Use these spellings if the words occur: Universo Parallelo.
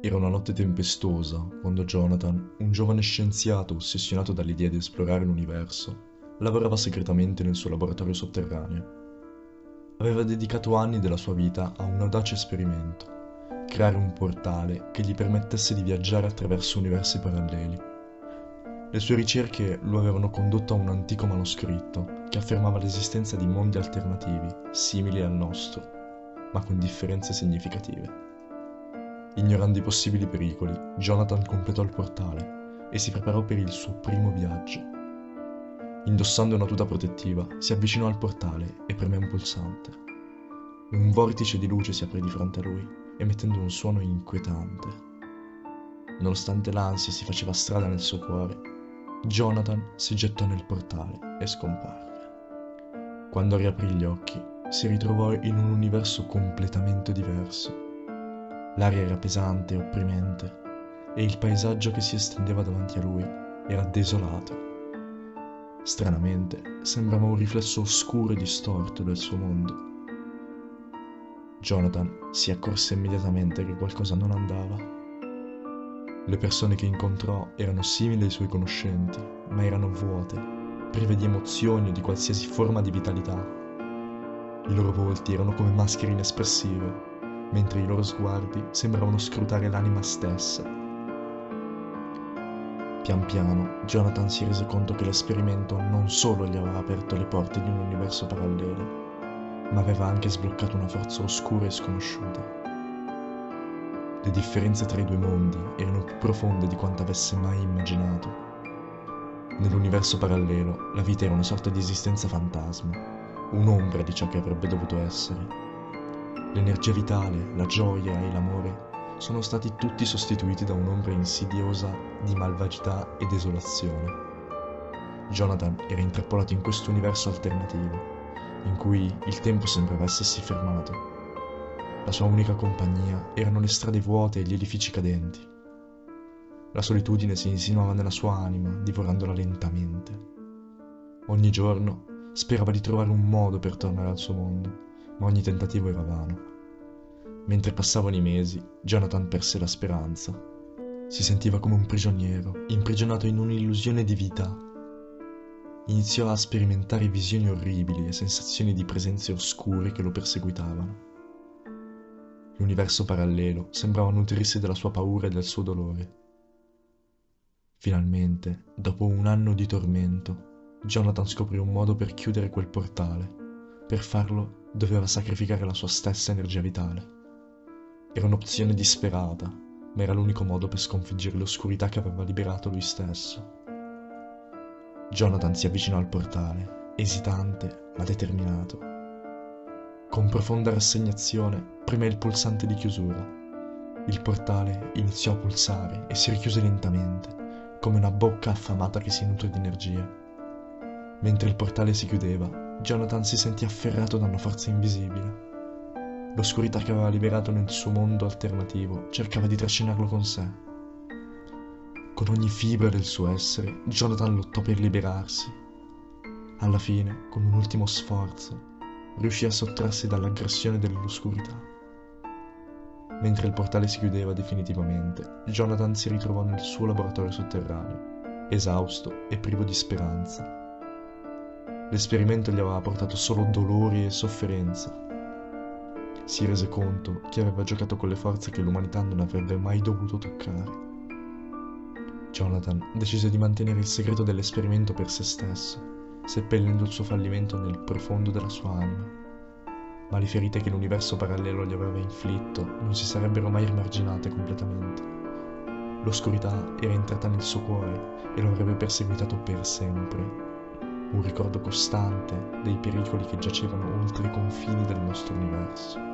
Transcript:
Era una notte tempestosa quando Jonathan, un giovane scienziato ossessionato dall'idea di esplorare l'universo, lavorava segretamente nel suo laboratorio sotterraneo. Aveva dedicato anni della sua vita a un audace esperimento, creare un portale che gli permettesse di viaggiare attraverso universi paralleli. Le sue ricerche lo avevano condotto a un antico manoscritto che affermava l'esistenza di mondi alternativi, simili al nostro, ma con differenze significative. Ignorando i possibili pericoli, Jonathan completò il portale e si preparò per il suo primo viaggio. Indossando una tuta protettiva, si avvicinò al portale e premé un pulsante. Un vortice di luce si aprì di fronte a lui, emettendo un suono inquietante. Nonostante l'ansia si faceva strada nel suo cuore, Jonathan si gettò nel portale e scomparve. Quando riaprì gli occhi, si ritrovò in un universo completamente diverso. L'aria era pesante e opprimente, e il paesaggio che si estendeva davanti a lui era desolato. Stranamente, sembrava un riflesso oscuro e distorto del suo mondo. Jonathan si accorse immediatamente che qualcosa non andava. Le persone che incontrò erano simili ai suoi conoscenti, ma erano vuote, prive di emozioni o di qualsiasi forma di vitalità. I loro volti erano come maschere inespressive, mentre i loro sguardi sembravano scrutare l'anima stessa. Pian piano, Jonathan si rese conto che l'esperimento non solo gli aveva aperto le porte di un universo parallelo, ma aveva anche sbloccato una forza oscura e sconosciuta. Le differenze tra i due mondi erano più profonde di quanto avesse mai immaginato. Nell'universo parallelo, la vita era una sorta di esistenza fantasma, un'ombra di ciò che avrebbe dovuto essere. L'energia vitale, la gioia e l'amore sono stati tutti sostituiti da un'ombra insidiosa di malvagità e desolazione. Jonathan era intrappolato in questo universo alternativo, in cui il tempo sembrava essersi fermato. La sua unica compagnia erano le strade vuote e gli edifici cadenti. La solitudine si insinuava nella sua anima, divorandola lentamente. Ogni giorno sperava di trovare un modo per tornare al suo mondo, ma ogni tentativo era vano. Mentre passavano i mesi, Jonathan perse la speranza. Si sentiva come un prigioniero, imprigionato in un'illusione di vita. Iniziò a sperimentare visioni orribili e sensazioni di presenze oscure che lo perseguitavano. L'universo parallelo sembrava nutrirsi della sua paura e del suo dolore. Finalmente, dopo un anno di tormento, Jonathan scoprì un modo per chiudere quel portale. Per farlo, doveva sacrificare la sua stessa energia vitale. Era un'opzione disperata, ma era l'unico modo per sconfiggere l'oscurità che aveva liberato lui stesso. Jonathan si avvicinò al portale, esitante ma determinato. Con profonda rassegnazione premé il pulsante di chiusura. Il portale iniziò a pulsare e si richiuse lentamente, come una bocca affamata che si nutre di energia. Mentre il portale si chiudeva, Jonathan si sentì afferrato da una forza invisibile. L'oscurità che aveva liberato nel suo mondo alternativo cercava di trascinarlo con sé. Con ogni fibra del suo essere, Jonathan lottò per liberarsi. Alla fine, con un ultimo sforzo, riuscì a sottrarsi dall'aggressione dell'oscurità. Mentre il portale si chiudeva definitivamente, Jonathan si ritrovò nel suo laboratorio sotterraneo, esausto e privo di speranza. L'esperimento gli aveva portato solo dolori e sofferenza. Si rese conto che aveva giocato con le forze che l'umanità non avrebbe mai dovuto toccare. Jonathan decise di mantenere il segreto dell'esperimento per se stesso, seppellendo il suo fallimento nel profondo della sua anima. Ma le ferite che l'universo parallelo gli aveva inflitto non si sarebbero mai rimarginate completamente. L'oscurità era entrata nel suo cuore e lo avrebbe perseguitato per sempre. Un ricordo costante dei pericoli che giacevano oltre i confini del nostro universo.